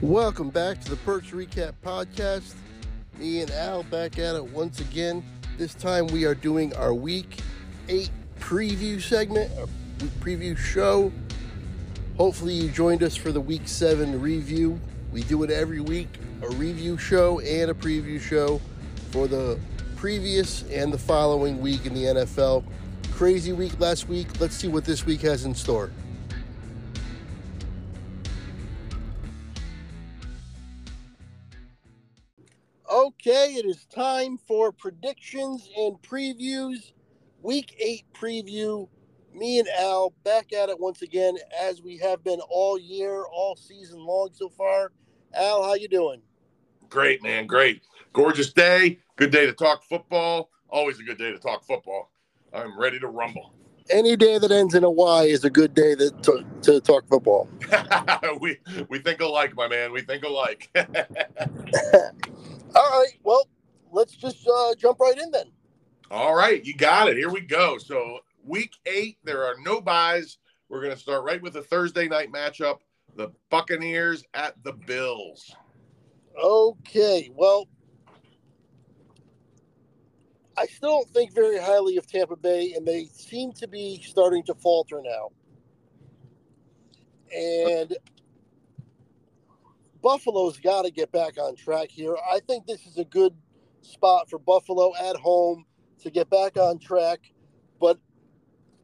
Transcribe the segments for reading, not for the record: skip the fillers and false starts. Welcome back to the Perks Recap Podcast. Me and Al back at it once again. This time we are doing our Week 8 preview segment, our preview show. Hopefully you joined us for the Week 7 review. We do it every week, a review show and a preview show for the previous and the following week in the NFL. Crazy week last week. Let's see what this week has in store. Okay, it is time for predictions and previews. Week 8 preview. Me and Al back at it once again, as we have been all year, all season long so far. Al, how you doing? Great, man, great. Gorgeous day. Good day to talk football. Always a good day to talk football. I'm ready to rumble. Any day that ends in a Y is a good day to talk football. We think alike, my man. We think alike. All right, well, let's just jump right in then. All right, you got it. Here we go. So week 8, there are no buys. We're going to start right with a Thursday night matchup, the Buccaneers at the Bills. Okay, well, I still don't think very highly of Tampa Bay, and they seem to be starting to falter now. And Buffalo's got to get back on track here. I think this is a good spot for Buffalo at home to get back on track. But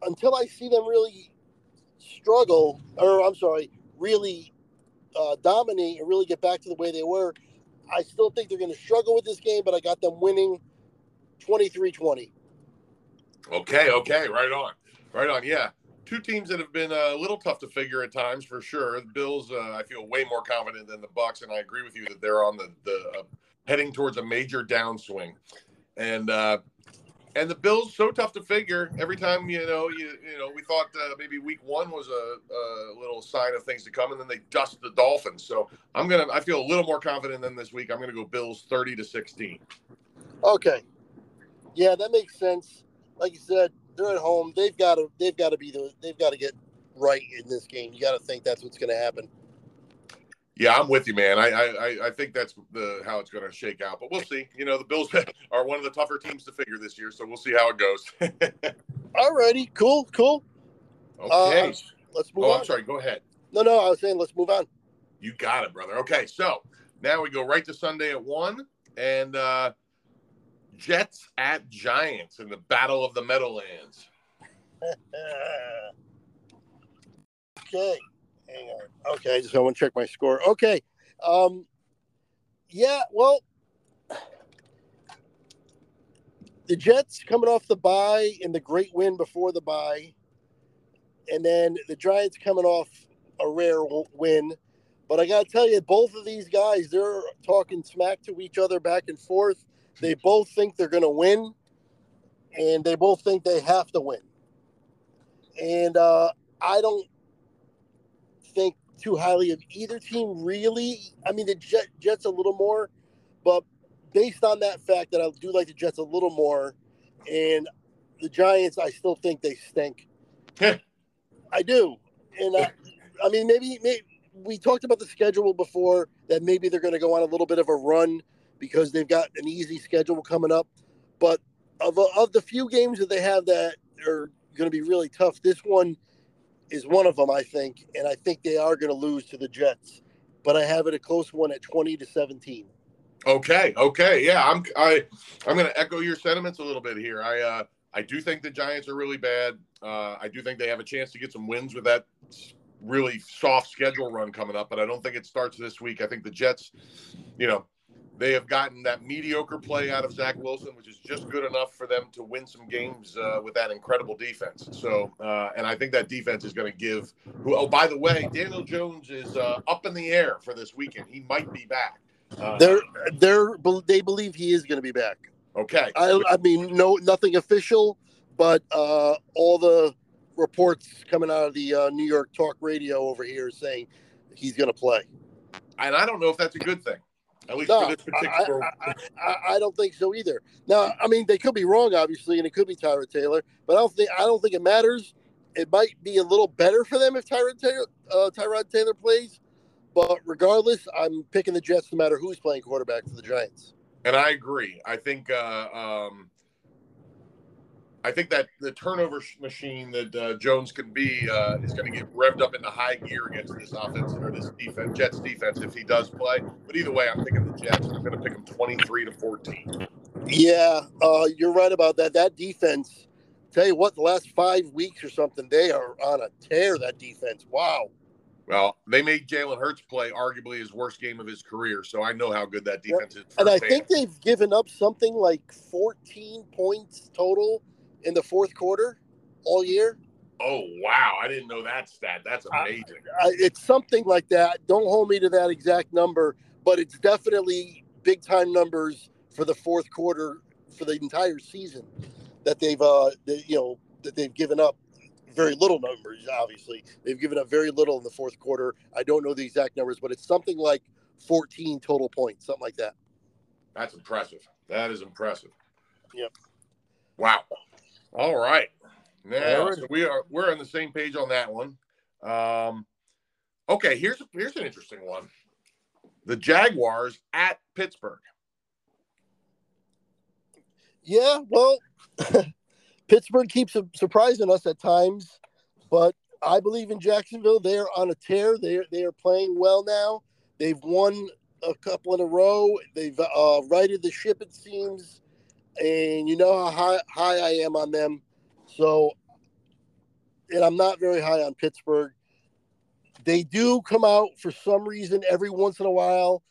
until I see them really dominate and really get back to the way they were, I still think they're going to struggle with this game, but I got them winning 23-20. Okay, right on, yeah. Two teams that have been a little tough to figure at times, for sure. The Bills, I feel way more confident than the Bucs, and I agree with you that they're on the heading towards a major downswing. And the Bills, so tough to figure. Every time, you know, we thought maybe week 1 was a little sign of things to come, and then they dust the Dolphins. So I feel a little more confident than this week. I'm gonna go Bills 30-16. Okay, yeah, that makes sense. Like you said, they're at home. They've got to get right in this game. You got to think that's what's going to happen. Yeah, I'm with you, man. I think that's how it's going to shake out. But we'll see. You know, the Bills are one of the tougher teams to figure this year, so we'll see how it goes. All righty, cool. Okay, let's move on. I'm sorry. Go ahead. No, I was saying let's move on. You got it, brother. Okay, so now we go right to Sunday at 1, and Jets at Giants in the Battle of the Meadowlands. Okay. Hang on. Okay, I want to check my score. Okay. Yeah, well, the Jets coming off the bye and the great win before the bye, and then the Giants coming off a rare win. But I got to tell you, both of these guys, they're talking smack to each other back and forth. They both think they're going to win, and they both think they have to win. And I don't think too highly of either team, really. I mean, the Jets a little more, but based on that fact that I do like the Jets a little more, and the Giants, I still think they stink. I do. And, I mean, maybe we talked about the schedule before, that maybe they're going to go on a little bit of a run, because they've got an easy schedule coming up. But of the few games that they have that are going to be really tough, this one is one of them, I think. And I think they are going to lose to the Jets. But I have it a close one at 20-17. Okay, yeah. I'm going to echo your sentiments a little bit here. I do think the Giants are really bad. I do think they have a chance to get some wins with that really soft schedule run coming up. But I don't think it starts this week. I think the Jets, you know, they have gotten that mediocre play out of Zach Wilson, which is just good enough for them to win some games with that incredible defense. So, and I think that defense is going to give – oh, by the way, Daniel Jones is up in the air for this weekend. He might be back. They believe he is going to be back. Okay. I mean, nothing official, but all the reports coming out of the New York talk radio over here saying he's going to play. And I don't know if that's a good thing. At least for this particular I don't think so either. Now, I mean, they could be wrong, obviously, and it could be Tyrod Taylor, but I don't think it matters. It might be a little better for them if Tyrod Taylor plays, but regardless, I'm picking the Jets no matter who's playing quarterback for the Giants. And I agree. I think that the turnover machine that Jones can be is going to get revved up into high gear against this offense or this defense, Jets defense, if he does play. But either way, I'm picking the Jets. I'm going to pick them 23-14. Yeah, you're right about that. That defense, tell you what, the last 5 weeks or something, they are on a tear, that defense. Wow. Well, they made Jalen Hurts play arguably his worst game of his career, so I know how good that defense is. And I think they've given up something like 14 points total in the fourth quarter all year. Oh, wow. I didn't know that stat. That's amazing. It's something like that. Don't hold me to that exact number, but it's definitely big-time numbers for the fourth quarter for the entire season that they've, that they've given up. Very little numbers, obviously. They've given up very little in the fourth quarter. I don't know the exact numbers, but it's something like 14 total points, something like that. That's impressive. That is impressive. Yep. Wow. All right. Now, so we're on the same page on that one. Okay, here's an interesting one. The Jaguars at Pittsburgh. Yeah, well... Pittsburgh keeps surprising us at times, but I believe in Jacksonville. They are on a tear. They are playing well now. They've won a couple in a row. They've righted the ship, it seems, and you know how high I am on them. So, and I'm not very high on Pittsburgh. They do come out for some reason every once in a while.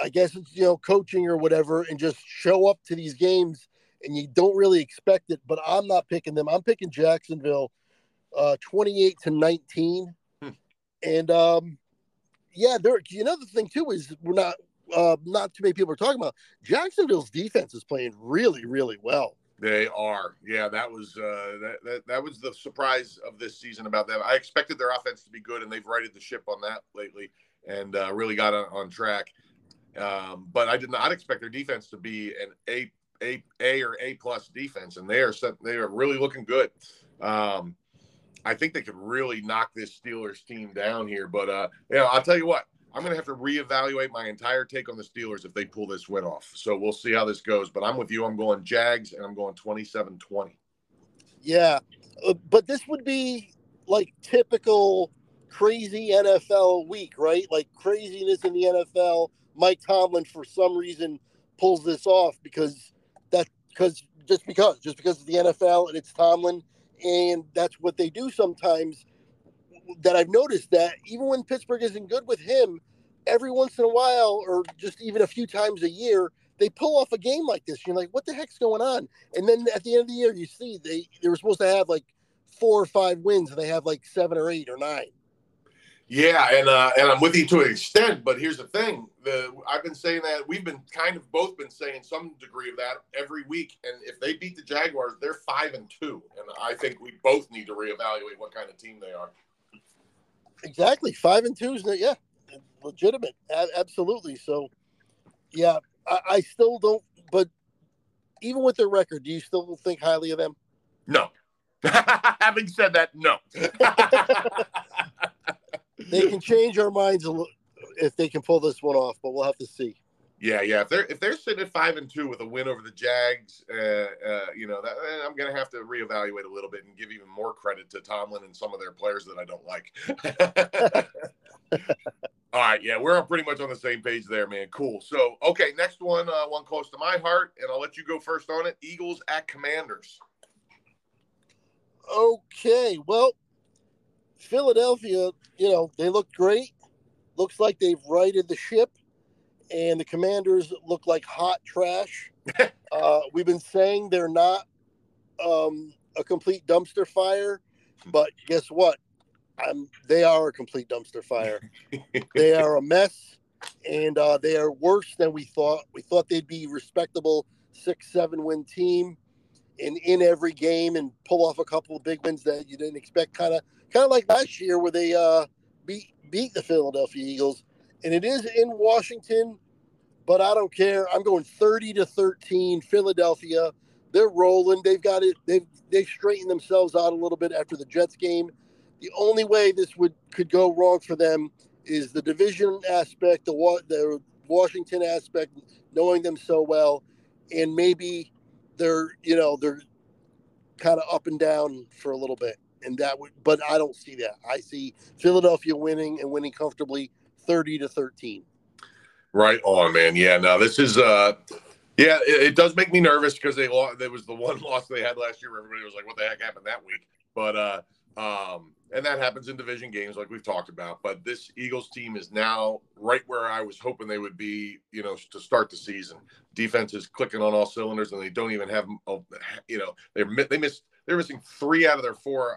I guess it's, coaching or whatever, and just show up to these games. And you don't really expect it, but I'm not picking them. I'm picking Jacksonville 28-19. And, another thing, too, is we're not too many people are talking about. Jacksonville's defense is playing really, really well. They are. Yeah, that was that was the surprise of this season about them. I expected their offense to be good, and they've righted the ship on that lately and really got on track. But I did not expect their defense to be an A-plus defense, and they are really looking good. I think they could really knock this Steelers team down here, but I'll tell you what, I'm going to have to reevaluate my entire take on the Steelers if they pull this win off. So we'll see how this goes, but I'm with you. I'm going Jags, and I'm going 27-20. Yeah, but this would be like typical crazy NFL week, right? Like craziness in the NFL. Mike Tomlin, for some reason, pulls this off because it's the NFL and it's Tomlin, and that's what they do sometimes. That I've noticed that even when Pittsburgh isn't good with him, every once in a while, or just even a few times a year, they pull off a game like this. You're like, what the heck's going on? And then at the end of the year, you see they were supposed to have like 4 or 5 wins, and they have like 7 or 8 or 9. Yeah, and I'm with you to an extent, but here's the thing. I've been saying that. We've been both been saying some degree of that every week, and if they beat the Jaguars, they're 5-2, and I think we both need to reevaluate what kind of team they are. Exactly. 5-2 is, yeah, legitimate. Absolutely. So, yeah, I still don't – but even with their record, do you still think highly of them? No. Having said that, no. They can change our minds a little if they can pull this one off, but we'll have to see. Yeah. If they're sitting at 5-2 with a win over the Jags, I'm going to have to reevaluate a little bit and give even more credit to Tomlin and some of their players that I don't like. All right, yeah, we're pretty much on the same page there, man. Cool. So, okay, next one, one close to my heart, and I'll let you go first on it. Eagles at Commanders. Okay, well, Philadelphia, they looked great. Looks like they've righted the ship, and the Commanders look like hot trash. We've been saying they're not a complete dumpster fire, but guess what? They are a complete dumpster fire. They are a mess, and they are worse than we thought. We thought they'd be respectable 6-7 win team and in every game and pull off a couple of big wins that you didn't expect, kind of like last year where they beat the Philadelphia Eagles, and it is in Washington, but I don't care. I'm going 30-13 Philadelphia. They're rolling. They've got it. They've straightened themselves out a little bit after the Jets game. The only way this could go wrong for them is the division aspect, the Washington aspect, knowing them so well, and maybe they're kind of up and down for a little bit. But I don't see that. I see Philadelphia winning comfortably 30-13. Right on, man. Yeah, no, this is it does make me nervous because they lost. There was the one loss they had last year where everybody was like, what the heck happened that week? But and that happens in division games like we've talked about. But this Eagles team is now right where I was hoping they would be, to start the season. Defense is clicking on all cylinders, and they don't even have, they're missing three out of their four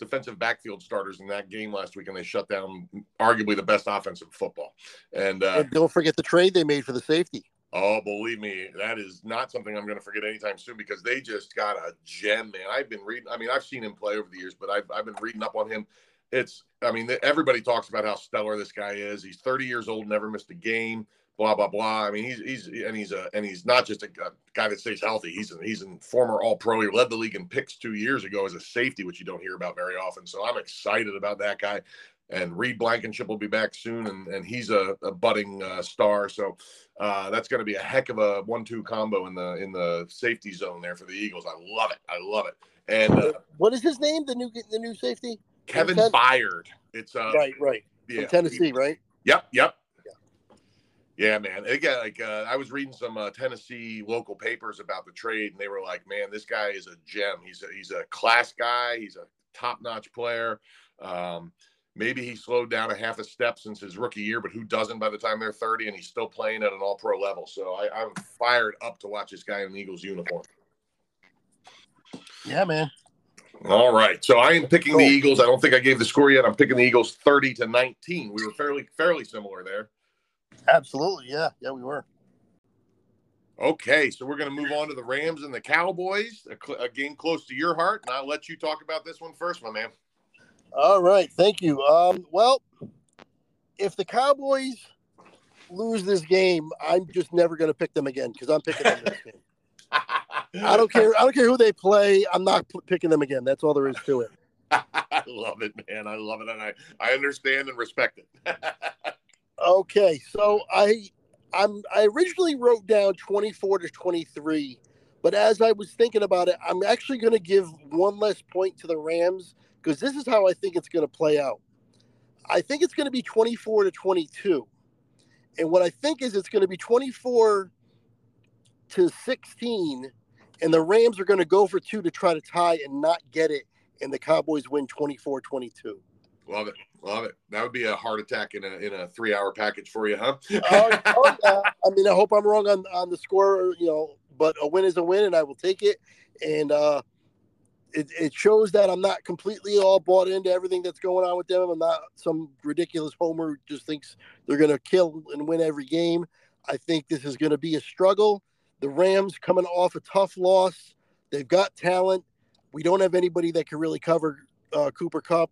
defensive backfield starters in that game last week, and they shut down arguably the best offense in football. And don't forget the trade they made for the safety. Oh, believe me, that is not something I'm going to forget anytime soon, because they just got a gem, man. I've seen him play over the years, but I've been reading up on him. Everybody talks about how stellar this guy is. He's 30 years old, never missed a game, blah, blah, blah. He's not just a guy that stays healthy. He's a former All-Pro. He led the league in picks 2 years ago as a safety, which you don't hear about very often. So I'm excited about that guy. And Reed Blankenship will be back soon, and he's a budding star. So that's going to be a heck of a 1-2 combo in the safety zone there for the Eagles. I love it. And what is his name? The new safety, Kevin Byard. It's right. Yeah, from Tennessee, right? Yep. Yeah, man. Again, I was reading some Tennessee local papers about the trade, and they were like, "Man, this guy is a gem. He's a class guy. He's a top-notch player." Maybe he slowed down a half a step since his rookie year, but who doesn't by the time they're 30, and he's still playing at an all-pro level. So I'm fired up to watch this guy in an Eagles uniform. Yeah, man. All right. So I am picking the Eagles. I don't think I gave the score yet. I'm picking the Eagles 30-19. We were fairly similar there. Absolutely. Yeah. Yeah, we were. Okay, so we're going to move on to the Rams and the Cowboys, a game close to your heart. And I'll let you talk about this one first, my man. All right, thank you. Well, if the Cowboys lose this game, I'm just never going to pick them again, because I'm picking them this game. I don't care who they play. I'm not picking them again. That's all there is to it. I love it, man. I love it, and I understand and respect it. Okay, so I originally wrote down 24-23, but as I was thinking about it, I'm actually going to give one less point to the Rams, because this is how I think it's going to play out. I think it's going to be 24-22. And what I think is it's going to be 24-16, and the Rams are going to go for two to try to tie and not get it, and the Cowboys win 24-22. Love it. Love it. That would be a heart attack in a 3-hour package for you, huh? I hope I'm wrong on the score, but a win is a win, and I will take it. And, It shows that I'm not completely all bought into everything that's going on with them. I'm not some ridiculous homer who just thinks they're going to kill and win every game. I think this is going to be a struggle. The Rams coming off a tough loss. They've got talent. We don't have anybody that can really cover Cooper Kupp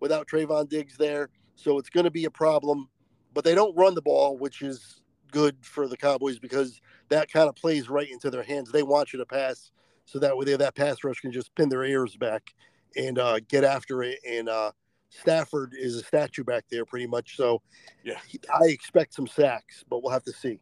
without Trayvon Diggs there. So it's going to be a problem. But they don't run the ball, which is good for the Cowboys, because that kind of plays right into their hands. They want you to pass, so that way that pass rush can just pin their ears back and get after it. And Stafford is a statue back there pretty much. So yeah, I expect some sacks, but we'll have to see.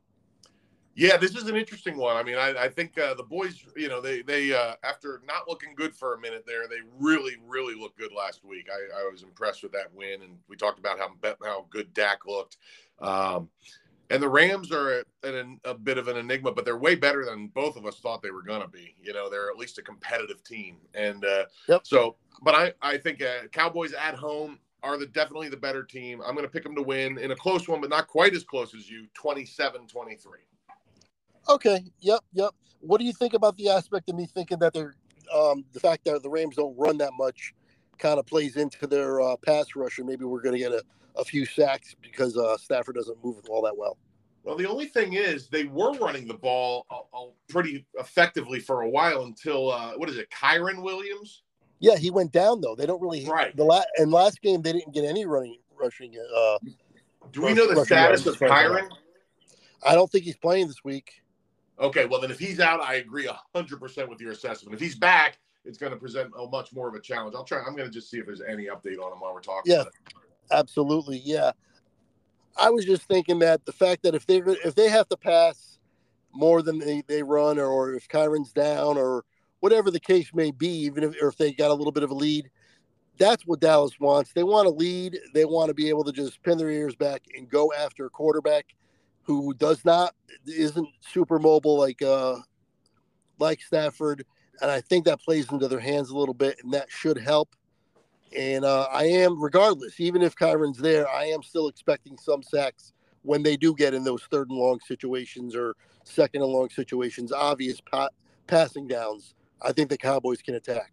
Yeah, this is an interesting one. I mean, I think the boys, they after not looking good for a minute there, they really, really looked good last week. I was impressed with that win, and we talked about how good Dak looked. And the Rams are a bit of an enigma, but they're way better than both of us thought they were going to be. They're at least a competitive team. And I think Cowboys at home are definitely the better team. I'm going to pick them to win in a close one, but not quite as close as you, 27-23. Okay. Yep. What do you think about the aspect of me thinking that they're the fact that the Rams don't run that much kind of plays into their pass rush, and maybe we're going to get a few sacks because Stafford doesn't move all that well? Well, the only thing is they were running the ball pretty effectively for a while until, Kyron Williams? Yeah, he went down, though. They don't really – right. And last game they didn't get any rushing. Do we know the status of Kyron? I don't think he's playing this week. Okay, well, then if he's out, I agree 100% with your assessment. If he's back, it's going to present a much more of a challenge. I'm going to just see if there's any update on him while we're talking. Yeah, absolutely. Yeah. I was just thinking that the fact that if they have to pass more than they run, or if Kyron's down, or whatever the case may be, or if they got a little bit of a lead, that's what Dallas wants. They want a lead. They want to be able to just pin their ears back and go after a quarterback who isn't super mobile like Stafford. And I think that plays into their hands a little bit, and that should help. And regardless, even if Kyron's there, I am still expecting some sacks when they do get in those third and long situations or second and long situations, obvious passing downs. I think the Cowboys can attack.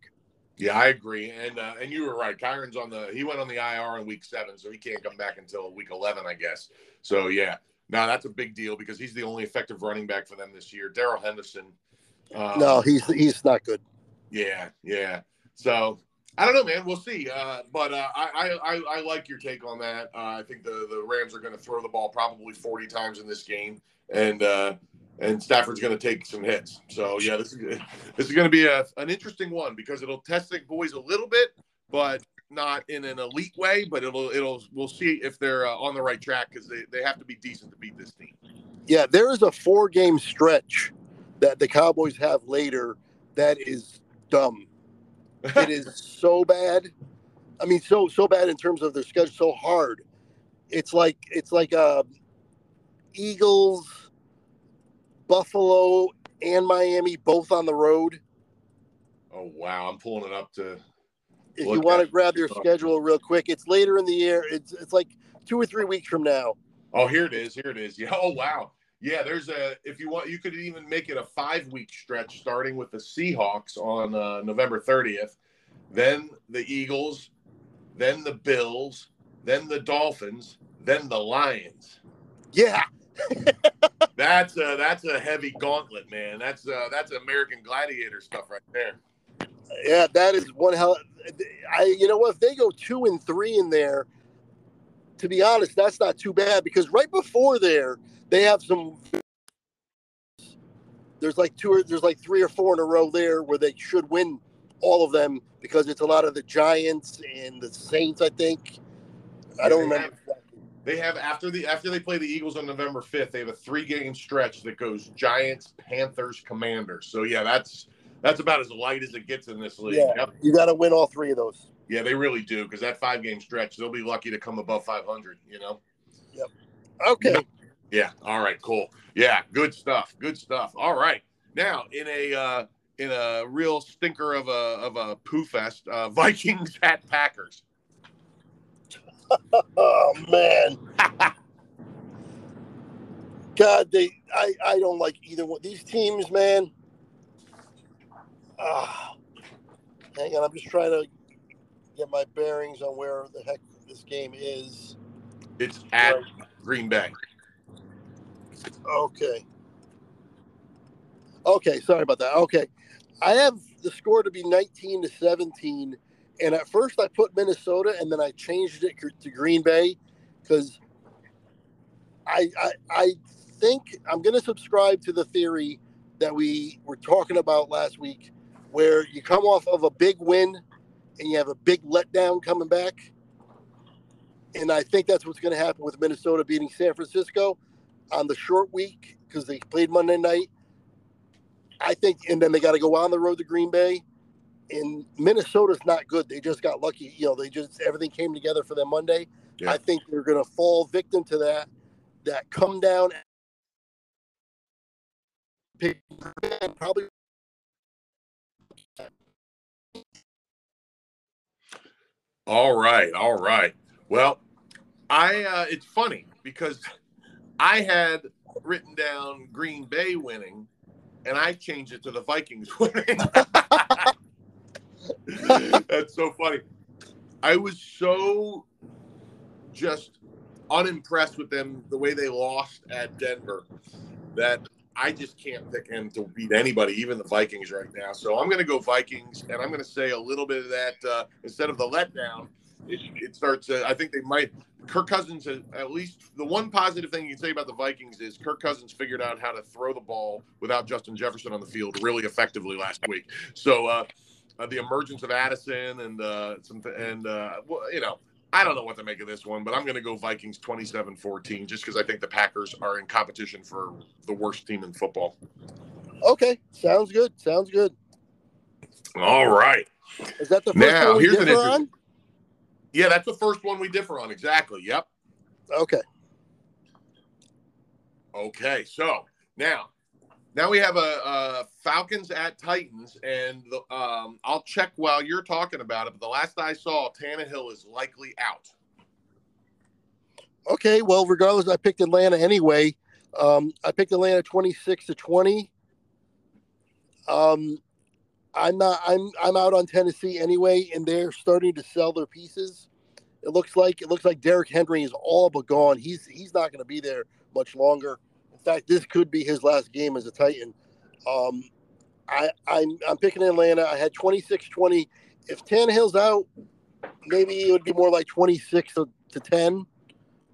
Yeah, I agree. And you were right. Kyron's he went on the IR in week 7, so he can't come back until week 11, I guess. So, yeah. No, that's a big deal because he's the only effective running back for them this year. Darrell Henderson. No, he's not good. Yeah. So I don't know, man. We'll see. But I like your take on that. I think the Rams are going to throw the ball probably 40 times in this game, and Stafford's going to take some hits. So yeah, this is going to be an interesting one because it'll test the boys a little bit, but not in an elite way. But we'll see if they're on the right track because they have to be decent to beat this team. Yeah, there is a 4-game stretch that the Cowboys have later that is dumb. It is so bad. I mean, so bad in terms of their schedule, so hard. It's like Eagles, Buffalo, and Miami both on the road. Oh, wow. I'm pulling it up to – if you want to grab your schedule real quick, it's later in the year. It's like 2 or 3 weeks from now. Oh, here it is. Yeah. Oh, wow. Yeah, if you want, you could even make it a 5-week stretch starting with the Seahawks on November 30th, then the Eagles, then the Bills, then the Dolphins, then the Lions. Yeah. That's a heavy gauntlet, man. That's American Gladiator stuff right there. Yeah, that is one hell. You know what? If they go 2 and 3 in there, to be honest, that's not too bad because right before there, they have some. There's like 3 or 4 in a row there where they should win all of them because it's a lot of the Giants and the Saints. I think I don't remember. They have after they play the Eagles on November 5th, they have a 3-game stretch that goes Giants, Panthers, Commanders. So yeah, that's about as light as it gets in this league. Yeah, yep. You got to win all 3 of those. Yeah, they really do because that 5-game stretch, they'll be lucky to come above 500. You know. Yep. Okay. Yep. Yeah. All right. Cool. Yeah. Good stuff. All right. Now, in a real stinker of a poo fest, Vikings at Packers. Oh man. God, I don't like either one. These teams, man. Hang on, I'm just trying to get my bearings on where the heck this game is. It's at Green Bay. Okay. Sorry about that. Okay. I have the score to be 19-17. And at first I put Minnesota and then I changed it to Green Bay because I think I'm going to subscribe to the theory that we were talking about last week where you come off of a big win and you have a big letdown coming back. And I think that's what's going to happen with Minnesota beating San Francisco on the short week because they played Monday night, I think, and then they got to go on the road to Green Bay. And Minnesota's not good. They just got lucky. You know, everything came together for them Monday. Yeah. I think they're going to fall victim to that come down. Probably. All right. Well, I it's funny because I had written down Green Bay winning, and I changed it to the Vikings winning. That's so funny. I was so just unimpressed with them, the way they lost at Denver, that I just can't pick them to beat anybody, even the Vikings right now. So I'm going to go Vikings, and I'm going to say a little bit of that instead of the letdown. It starts. I think they might. Kirk Cousins, at least the one positive thing you can say about the Vikings is Kirk Cousins figured out how to throw the ball without Justin Jefferson on the field really effectively last week. So the emergence of Addison and some, and well, you know, I don't know what to make of this one, but I'm going to go Vikings 27-14 just because I think the Packers are in competition for the worst team in football. Okay. Sounds good. Sounds good. All right. Is that the first one we differ on? Yeah, that's the first one we differ on. Exactly. Yep. Okay. Okay. So now we have a Falcons at Titans, and I'll check while you're talking about it, but the last I saw, Tannehill is likely out. Okay. Well, regardless, I picked Atlanta anyway. I picked Atlanta 26-20. I'm out on Tennessee anyway, and they're starting to sell their pieces. It looks like Derrick Henry is all but gone. He's not going to be there much longer. In fact, this could be his last game as a Titan. I'm picking Atlanta. I had 26-20. If Tannehill's out, maybe it would be more like 26-10.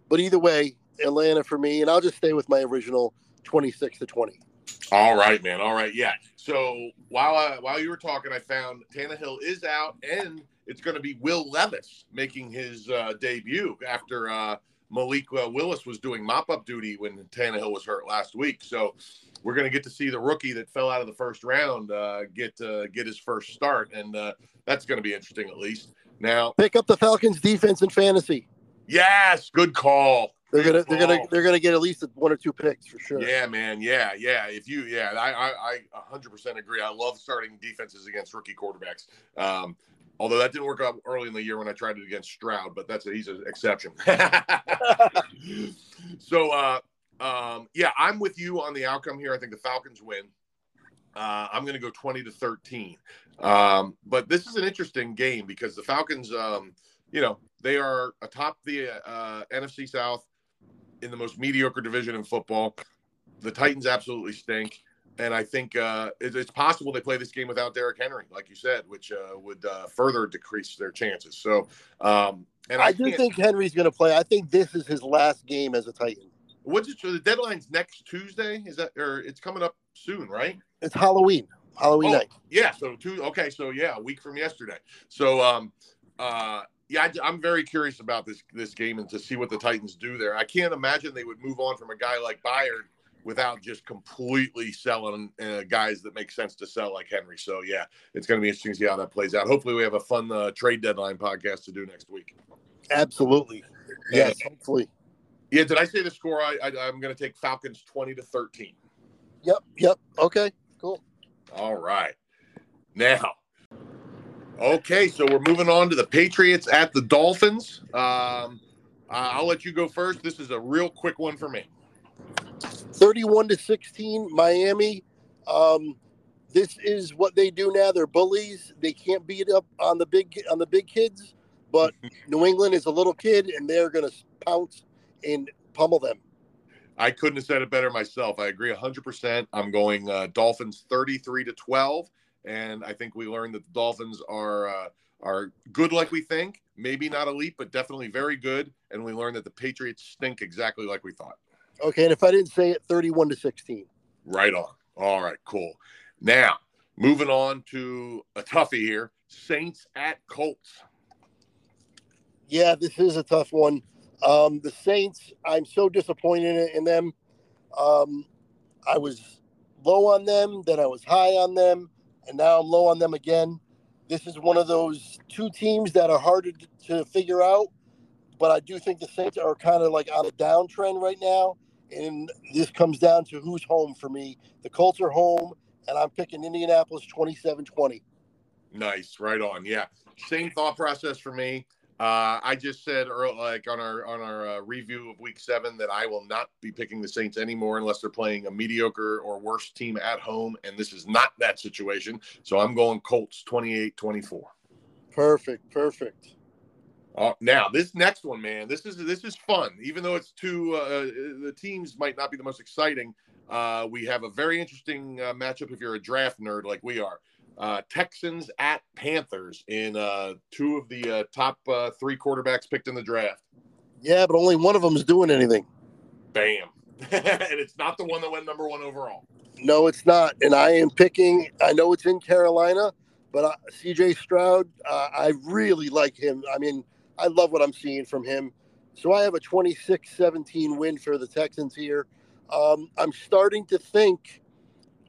But either way, Atlanta for me, and I'll just stay with my original 26-20. All right, man. All right, yeah. So while you were talking, I found Tannehill is out, and it's going to be Will Levis making his debut after Malik Willis was doing mop-up duty when Tannehill was hurt last week. So we're going to get to see the rookie that fell out of the first round get his first start, and that's going to be interesting at least. Now, pick up the Falcons defense in fantasy. Yes, good call. They're gonna get at least one or two picks for sure. Yeah, man. Yeah. I 100% agree. I love starting defenses against rookie quarterbacks. Although that didn't work out early in the year when I tried it against Stroud, but he's an exception. So yeah, I'm with you on the outcome here. I think the Falcons win. I'm gonna go 20-13. But this is an interesting game because the Falcons, they are atop the NFC South. In the most mediocre division in football. The Titans absolutely stink. And I think it's possible they play this game without Derrick Henry, like you said, which would further decrease their chances. So, and I do think Henry's going to play. I think this is his last game as a Titan. The deadline's next Tuesday? Or it's coming up soon, right? It's Halloween night. Yeah. So a week from yesterday. So, yeah, I'm very curious about this game and to see what the Titans do there. I can't imagine they would move on from a guy like Byard without just completely selling guys that make sense to sell like Henry. So, yeah, it's going to be interesting to see how that plays out. Hopefully we have a fun trade deadline podcast to do next week. Absolutely. Yes, hopefully. Yeah, did I say the score? I'm going to take Falcons 20-13. Yep. Okay, cool. All right. Now. Okay, so we're moving on to the Patriots at the Dolphins. I'll let you go first. This is a real quick one for me. 31-16, Miami. This is what they do now. They're bullies. They can't beat up on the big kids, but New England is a little kid, and they're going to pounce and pummel them. I couldn't have said it better myself. I agree 100%. I'm going Dolphins 33-12. And I think we learned that the Dolphins are good like we think. Maybe not elite, but definitely very good. And we learned that the Patriots stink exactly like we thought. Okay, and if I didn't say it, 31-16. Right on. All right, cool. Now, moving on to a toughie here. Saints at Colts. Yeah, this is a tough one. The Saints, I'm so disappointed in them. I was low on them, then I was high on them. And now I'm low on them again. This is one of those two teams that are harder to figure out, but I do think the Saints are kind of like on a downtrend right now, and this comes down to who's home for me. The Colts are home, and I'm picking Indianapolis 27-20. Nice, right on, yeah. Same thought process for me. I just said, on our review of Week 7, that I will not be picking the Saints anymore unless they're playing a mediocre or worse team at home, and this is not that situation. So I'm going Colts 28-24. Perfect. Now this next one, man, this is fun. Even though it's the teams might not be the most exciting. We have a very interesting matchup if you're a draft nerd like we are. Texans at Panthers in two of the top three quarterbacks picked in the draft. Yeah, but only one of them is doing anything. Bam. And it's not the one that went number one overall. No, it's not. And I know it's in Carolina, but C.J. Stroud, I really like him. I mean, I love what I'm seeing from him. So I have a 26-17 win for the Texans here. I'm starting to think,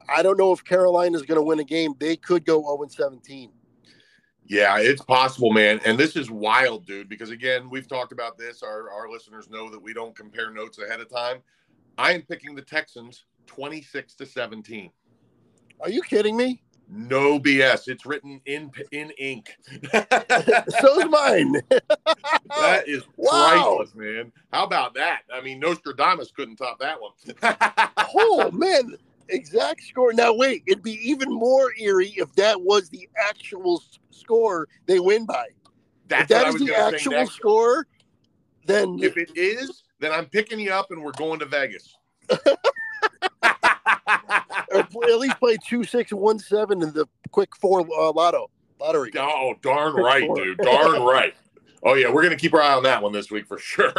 I don't know if Carolina is going to win a game. They could go 0-17. Yeah, it's possible, man. And this is wild, dude, because, again, we've talked about this. Our listeners know that we don't compare notes ahead of time. I am picking the Texans 26-17. Are you kidding me? No BS. It's written in ink. So's mine. That is priceless, man. How about that? I mean, Nostradamus couldn't top that one. Oh, man. Exact score. Now, wait, it'd be even more eerie if that was the actual score they win by. That's if that is the actual score, then... If it is, then I'm picking you up and we're going to Vegas. Or at least play 2, 6, 1, 7 in the quick four lottery. Oh, darn right, dude. Darn right. Oh, yeah, we're going to keep our eye on that one this week for sure.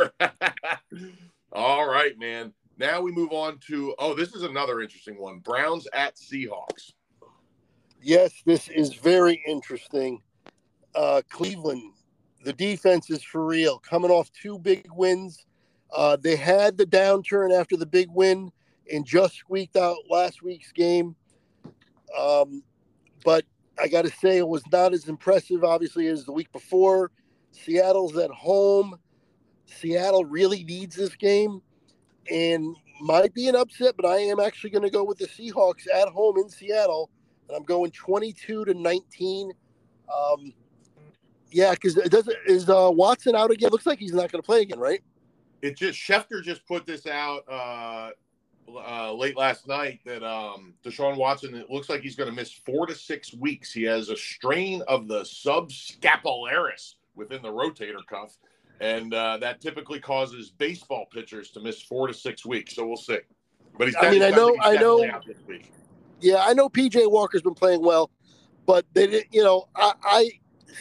All right, man. Now we move on to, oh, this is another interesting one. Browns at Seahawks. Yes, this is very interesting. Cleveland, the defense is for real. Coming off two big wins. They had the downturn after the big win and just squeaked out last week's game. But I got to say it was not as impressive, obviously, as the week before. Seattle's at home. Seattle really needs this game. And might be an upset, but I am actually going to go with the Seahawks at home in Seattle. And I'm going 22-19. Yeah, because is Watson out again? Looks like he's not going to play again, right? Schefter just put this out late last night that Deshaun Watson, it looks like he's going to miss 4 to 6 weeks. He has a strain of the subscapularis within the rotator cuff. And that typically causes baseball pitchers to miss 4 to 6 weeks. So we'll see. But he's I know. Yeah, I know P.J. Walker's been playing well, but they didn't. You know,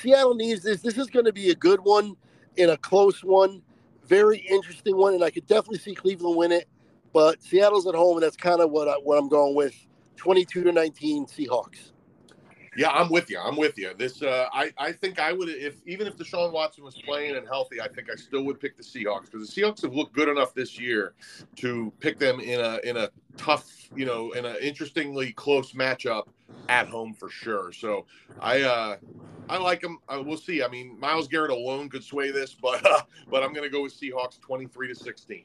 Seattle needs this. This is going to be a good one and a close one, very interesting one, and I could definitely see Cleveland win it. But Seattle's at home, and that's kind of what I'm going with. 22-19 Seahawks. Yeah, I'm with you. I'm with you. This, I think I would, even if Deshaun Watson was playing and healthy, I think I still would pick the Seahawks because the Seahawks have looked good enough this year to pick them in a tough, you know, in an interestingly close matchup at home for sure. So I like them. We'll see. I mean, Myles Garrett alone could sway this, but I'm going to go with Seahawks 23-16.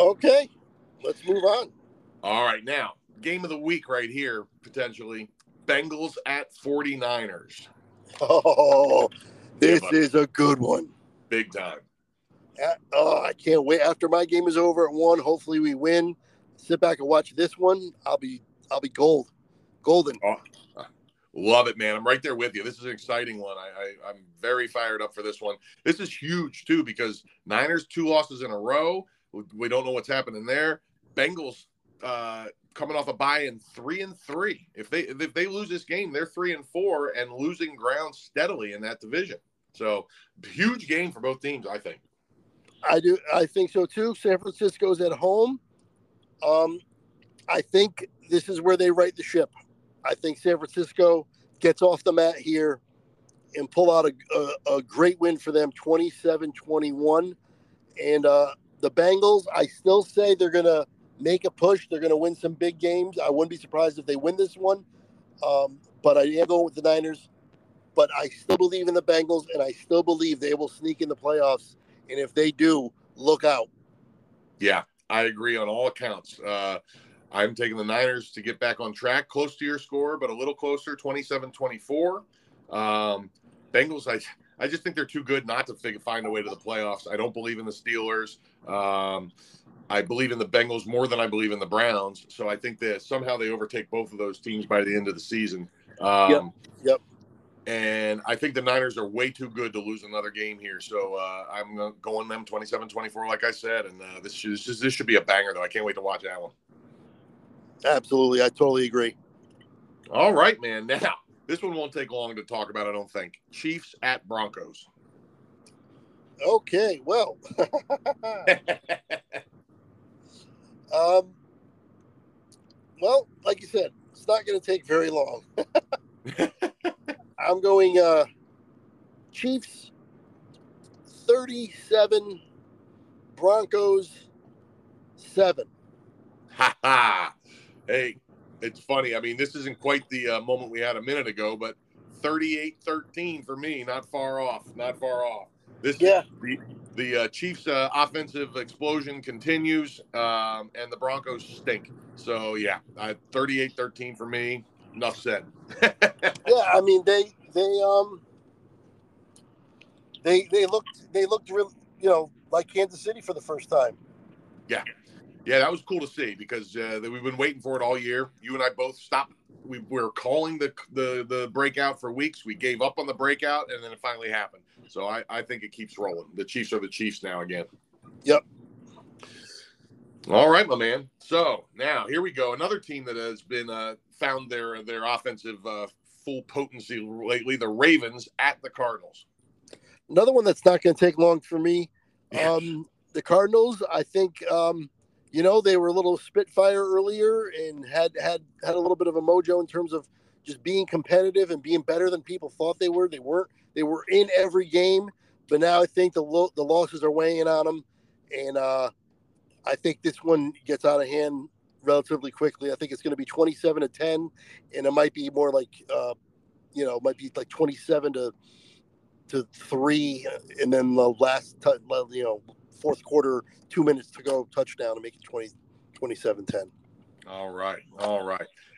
Okay, let's move on. All right, now game of the week right here potentially. Bengals at 49ers. Oh, this is a good one. Big time. I can't wait. After my game is over at 1, hopefully we win. Sit back and watch this one. I'll be golden. Oh, love it, man. I'm right there with you. This is an exciting one. I'm very fired up for this one. This is huge, too, because Niners, 2 losses in a row. We don't know what's happening there. Bengals, coming off a bye in 3-3. If they lose this game, they're 3-4 and losing ground steadily in that division. So huge game for both teams, I think. I think so too. San Francisco's at home. I think this is where they right the ship. I think San Francisco gets off the mat here and pull out a great win for them, 27-21. And the Bengals, I still say they're going to make a push. They're going to win some big games. I wouldn't be surprised if they win this one. But I am going with the Niners. But I still believe in the Bengals, and I still believe they will sneak in the playoffs. And if they do, look out. Yeah, I agree on all accounts. I'm taking the Niners to get back on track. Close to your score, but a little closer, 27-24. Bengals, I just think they're too good not to find a way to the playoffs. I don't believe in the Steelers. I believe in the Bengals more than I believe in the Browns. So I think that somehow they overtake both of those teams by the end of the season. Yep. And I think the Niners are way too good to lose another game here. So I'm going them 27-24, like I said. And this should be a banger, though. I can't wait to watch that one. Absolutely. I totally agree. All right, man. Now, this one won't take long to talk about, I don't think. Chiefs at Broncos. Okay, well. Well, like you said, it's not going to take very long. I'm going Chiefs 37, Broncos 7. Ha ha. Hey, it's funny. I mean, this isn't quite the moment we had a minute ago, but 38-13 for me, not far off, not far off. This, yeah. The Chiefs' offensive explosion continues, and the Broncos stink. So, yeah, 38-13 for me. Enough said. Yeah, I mean, they looked real, you know, like Kansas City for the first time. Yeah. Yeah, that was cool to see because we've been waiting for it all year. You and I both stopped. We were calling the breakout for weeks. We gave up on the breakout, and then it finally happened. So I think it keeps rolling. The Chiefs are the Chiefs now again. Yep. All right, my man. So now here we go. Another team that has been found their offensive full potency lately, the Ravens at the Cardinals. Another one that's not going to take long for me. Yeah. The Cardinals, I think – you know, they were a little spitfire earlier and had a little bit of a mojo in terms of just being competitive and being better than people thought they were. They weren't. They were in every game, but now I think the losses are weighing on them, and I think this one gets out of hand relatively quickly. I think it's going to be 27-10, and it might be more like, might be like 27-3, and then the last time, fourth quarter, 2 minutes to go, touchdown, and make it 27-10. All right.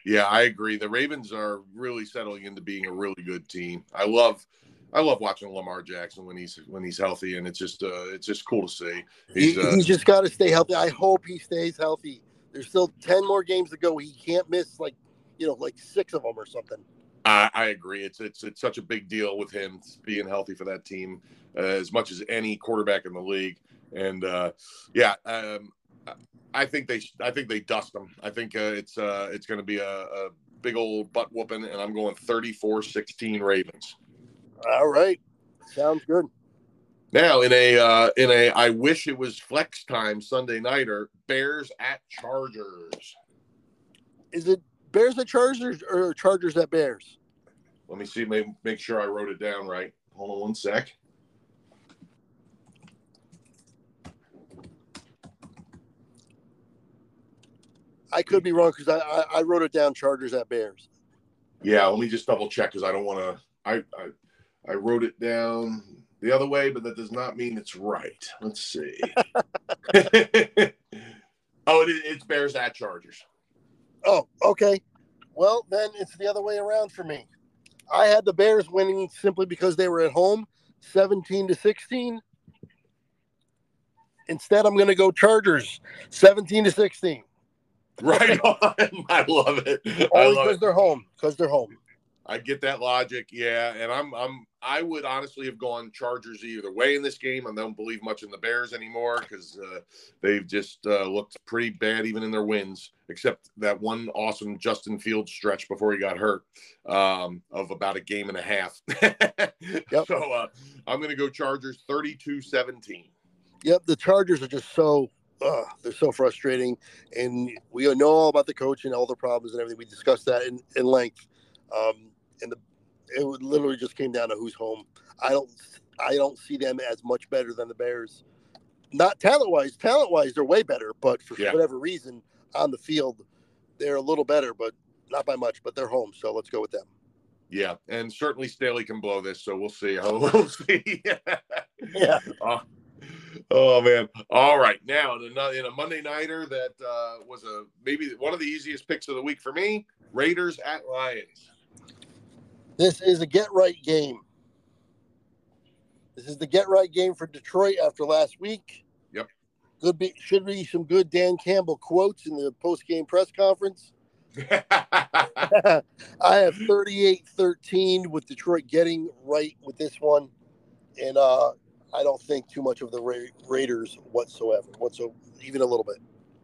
Yeah, I agree. The Ravens are really settling into being a really good team. I love watching Lamar Jackson when he's healthy, and it's just cool to see. He's just got to stay healthy. I hope he stays healthy. There's still 10 more games to go. He can't miss like 6 of them or something. I agree. It's such a big deal with him being healthy for that team, as much as any quarterback in the league. And I think they dust them. I think it's going to be a big old butt whooping, and I'm going 34-16 Ravens. All right, sounds good. Now in a I wish it was flex time Sunday nighter, Bears at Chargers. Is it Bears at Chargers or Chargers at Bears? Let me see. Make sure I wrote it down right. Hold on one sec. I could be wrong because I wrote it down Chargers at Bears. Yeah, let me just double check because I don't want to. I wrote it down the other way, but that does not mean it's right. Let's see. Oh, it's Bears at Chargers. Oh, okay. Well, then it's the other way around for me. I had the Bears winning simply because they were at home, 17-16. Instead, I'm going to go Chargers, 17-16. Right on. I love it. Only because they're home. I get that logic. Yeah, and I would honestly have gone Chargers either way in this game. I don't believe much in the Bears anymore because they've just looked pretty bad even in their wins, except that one awesome Justin Fields stretch before he got hurt of about a game and a half. Yep. So I'm going to go Chargers 32-17. Yep, the Chargers are just so – they're so frustrating, and we know all about the coach and all the problems and everything. We discussed that in length, and it literally just came down to who's home. I don't see them as much better than the Bears. Not talent-wise. Talent-wise, they're way better, but for whatever reason, on the field, they're a little better, but not by much. But they're home, so let's go with them. Yeah, and certainly Staley can blow this, so we'll see. We'll see. Yeah. Oh, man. All right. Now, in a Monday nighter that was maybe one of the easiest picks of the week for me, Raiders at Lions. This is a get-right game. This is the get-right game for Detroit after last week. Yep. Should be some good Dan Campbell quotes in the post-game press conference. I have 38-13 with Detroit getting right with this one. And, I don't think too much of the Raiders whatsoever, even a little bit.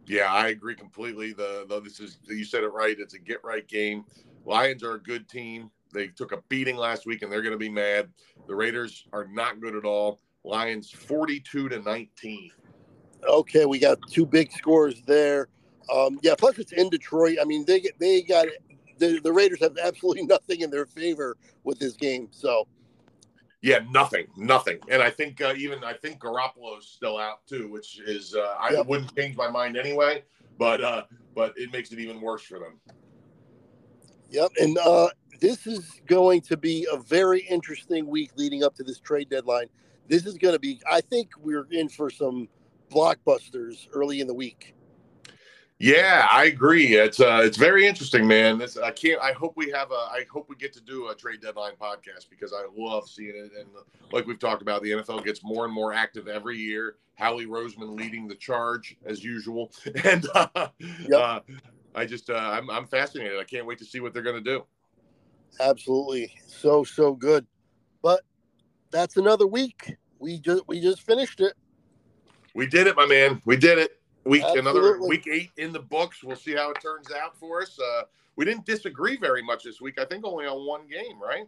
Yeah, I agree completely. You said it right. It's a get-right game. Lions are a good team. They took a beating last week, and they're going to be mad. The Raiders are not good at all. Lions 42-19. Okay, we got two big scores there. Yeah, plus it's in Detroit. I mean, they got the Raiders have absolutely nothing in their favor with this game, so. Yeah, nothing. And I think even Garoppolo's still out too, which is I wouldn't change my mind anyway, but it makes it even worse for them. Yep, and this is going to be a very interesting week leading up to this trade deadline. This is going to be, I think we're in for some blockbusters early in the week. Yeah, I agree. It's very interesting, man. I hope we get to do a trade deadline podcast because I love seeing it. And like we've talked about, the NFL gets more and more active every year. Howie Roseman leading the charge as usual, and I'm fascinated. I can't wait to see what they're going to do. Absolutely, so good. But that's another week. We just finished it. We did it, my man. We did it. Another week 8 in the books. We'll see how it turns out for us. We didn't disagree very much this week. I think only on one game, right?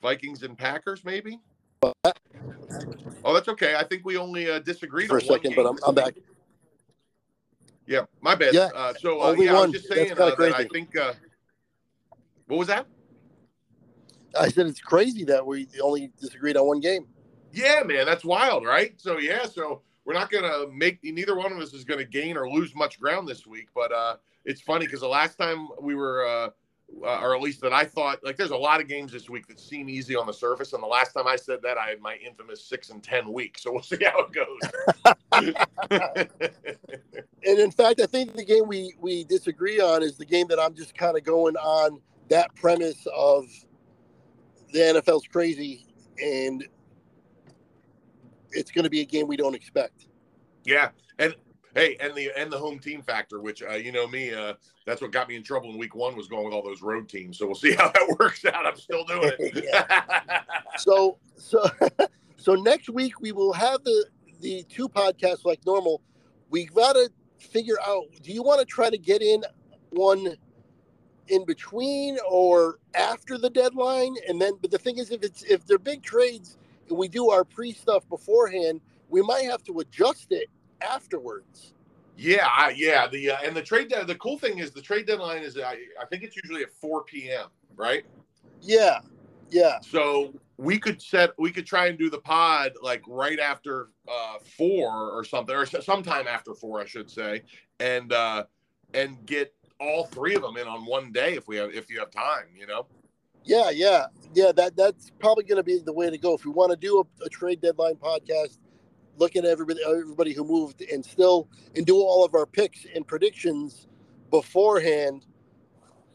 Vikings and Packers, maybe. Oh, that's okay. I think we only disagreed for a second, but I'm back. Yeah, my bad. Yeah. I was just saying that I think. What was that? I said it's crazy that we only disagreed on one game. Yeah, man, that's wild, right? So. We're not going to neither one of us is going to gain or lose much ground this week, but it's funny because the last time we were, or at least that I thought, like there's a lot of games this week that seem easy on the surface, and the last time I said that, I had my infamous 6-10 week, so we'll see how it goes. And in fact, I think the game we disagree on is the game that I'm just kind of going on that premise of the NFL's crazy, and it's going to be a game we don't expect. Yeah. And hey, and the home team factor, which, you know me, that's what got me in trouble in week 1 was going with all those road teams. So we'll see how that works out. I'm still doing it. So next week we will have the 2 podcasts like normal. We got to figure out, do you want to try to get in one in between or after the deadline? And then, but the thing is, if they're big trades, and we do our pre-stuff beforehand, we might have to adjust it afterwards. Yeah. The cool thing is the trade deadline is, I think it's usually at 4 p.m., right? Yeah. So we could try and do the pod like right after 4 or something, or sometime after 4, I should say, and get all 3 of them in on one day if you have time, you know? Yeah. That's probably going to be the way to go. If you want to do a trade deadline podcast, look at everybody who moved, and do all of our picks and predictions beforehand.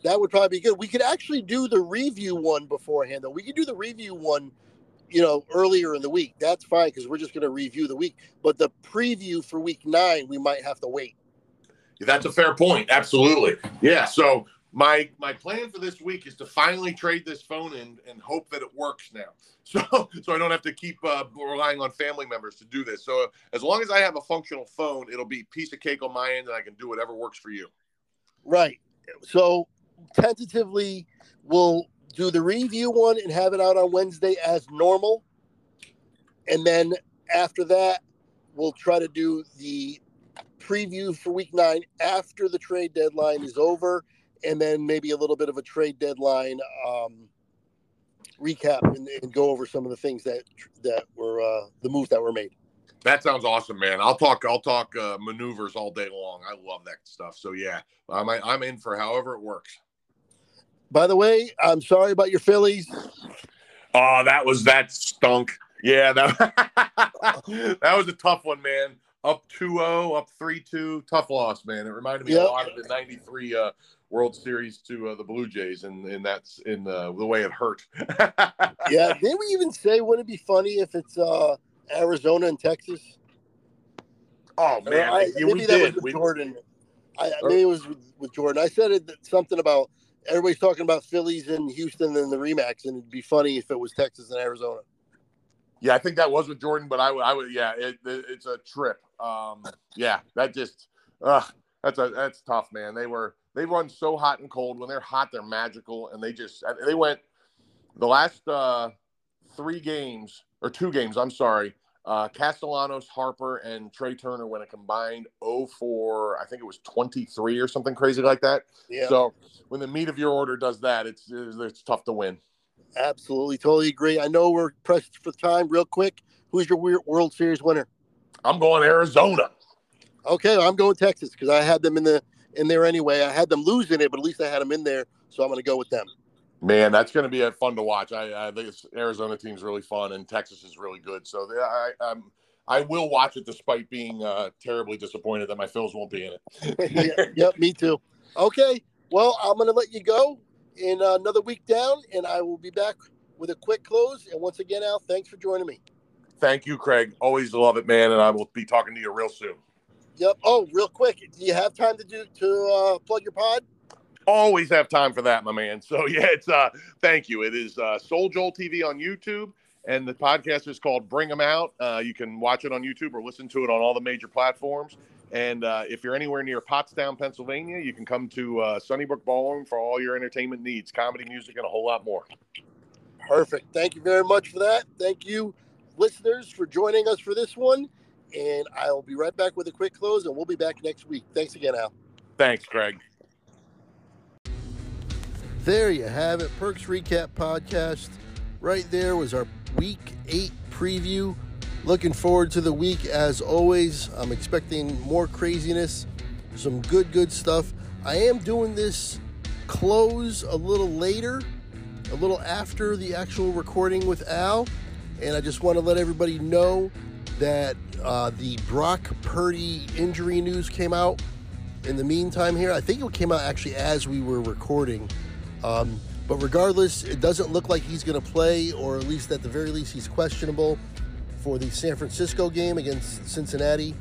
That would probably be good. We could actually do the review one beforehand, though. We could do the review one, earlier in the week. That's fine because we're just going to review the week. But the preview for week 9, we might have to wait. That's a fair point. Absolutely. Yeah. So. My plan for this week is to finally trade this phone in and hope that it works now. So I don't have to keep relying on family members to do this. So as long as I have a functional phone, it'll be piece of cake on my end and I can do whatever works for you. Right. So tentatively, we'll do the review one and have it out on Wednesday as normal. And then after that, we'll try to do the preview for week 9 after the trade deadline is over. And then maybe a little bit of a trade deadline recap and go over some of the things that were the moves that were made. That sounds awesome, man. I'll talk maneuvers all day long. I love that stuff. So yeah, I'm in for however it works. By the way, I'm sorry about your Phillies. Oh, that stunk. Yeah, that was a tough one, man. Up 2-0, up 3-2, tough loss, man. It reminded me a lot of the '93 World Series to the Blue Jays, and that's in the way it hurt. Yeah, didn't we even say wouldn't it be funny if it's Arizona and Texas? Oh man, Jordan. Maybe it was with Jordan. I said something about everybody's talking about Phillies and Houston and the Remax, and it'd be funny if it was Texas and Arizona. Yeah, I think that was with Jordan, but it's a trip. That's tough, man. They run so hot and cold. When they're hot, they're magical, and they went the last 2 games. I'm sorry, Castellanos, Harper, and Trey Turner went a combined 0-4. I think it was 23 or something crazy like that. Yeah. So when the meat of your order does that, it's tough to win. Absolutely. Totally agree. I know we're pressed for time. Real quick, who's your World Series winner? I'm going Arizona. Okay, I'm going Texas because I had them in there anyway. I had them losing it, but at least I had them in there, so I'm going to go with them. Man, that's going to be fun to watch. I think this Arizona team's really fun, and Texas is really good. So I will watch it despite being terribly disappointed that my Phils won't be in it. Yep, me too. Okay, well, I'm going to let you go in another week down, and I will be back with a quick close. And once again, Al, thanks for joining me. Thank you, Craig. Always love it, man, and I will be talking to you real soon. Yep. Oh, real quick, do you have time to plug your pod? Always have time for that, my man. So, yeah, it's thank you. It is Soul Joel TV on YouTube, and the podcast is called Bring Em Out. You can watch it on YouTube or listen to it on all the major platforms. And if you're anywhere near Potsdam, Pennsylvania, you can come to Sunnybrook Ballroom for all your entertainment needs, comedy, music, and a whole lot more. Perfect. Thank you very much for that. Thank you, listeners, for joining us for this one. And I'll be right back with a quick close, and we'll be back next week. Thanks again, Al. Thanks, Craig. There you have it, Perks Recap Podcast. Right there was our Week 8 preview. Looking forward to the week as always. I'm expecting more craziness, some good stuff. I am doing this close a little later, a little after the actual recording with Al, and I just want to let everybody know that the Brock Purdy injury news came out in the meantime here. I think it came out actually as we were recording. But regardless, it doesn't look like he's going to play, or at least at the very least he's questionable for the San Francisco game against Cincinnati.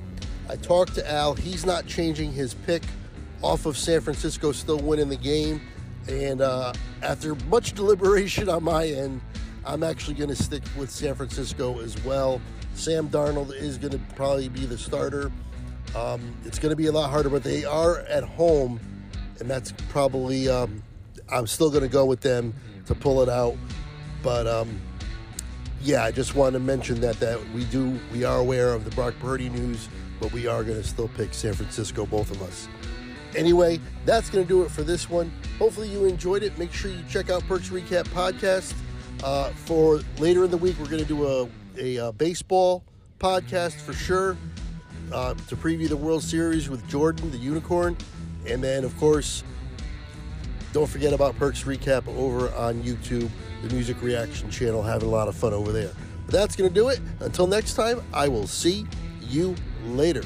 I talked to Al. He's not changing his pick off of San Francisco still winning the game. And after much deliberation on my end, I'm actually going to stick with San Francisco as well. Sam Darnold is going to probably be the starter. It's going to be a lot harder, but they are at home, and that's probably I'm still going to go with them to pull it out. But, yeah, I just wanted to mention that we are aware of the Brock Purdy news, but we are going to still pick San Francisco, both of us. Anyway, that's going to do it for this one. Hopefully you enjoyed it. Make sure you check out Perks Recap Podcast. For later in the week, we're going to do a baseball podcast for sure to preview the World Series with Jordan, the Unicorn. And then, of course, don't forget about Perks Recap over on YouTube, the Music Reaction channel, having a lot of fun over there. But that's going to do it. Until next time, I will see you later.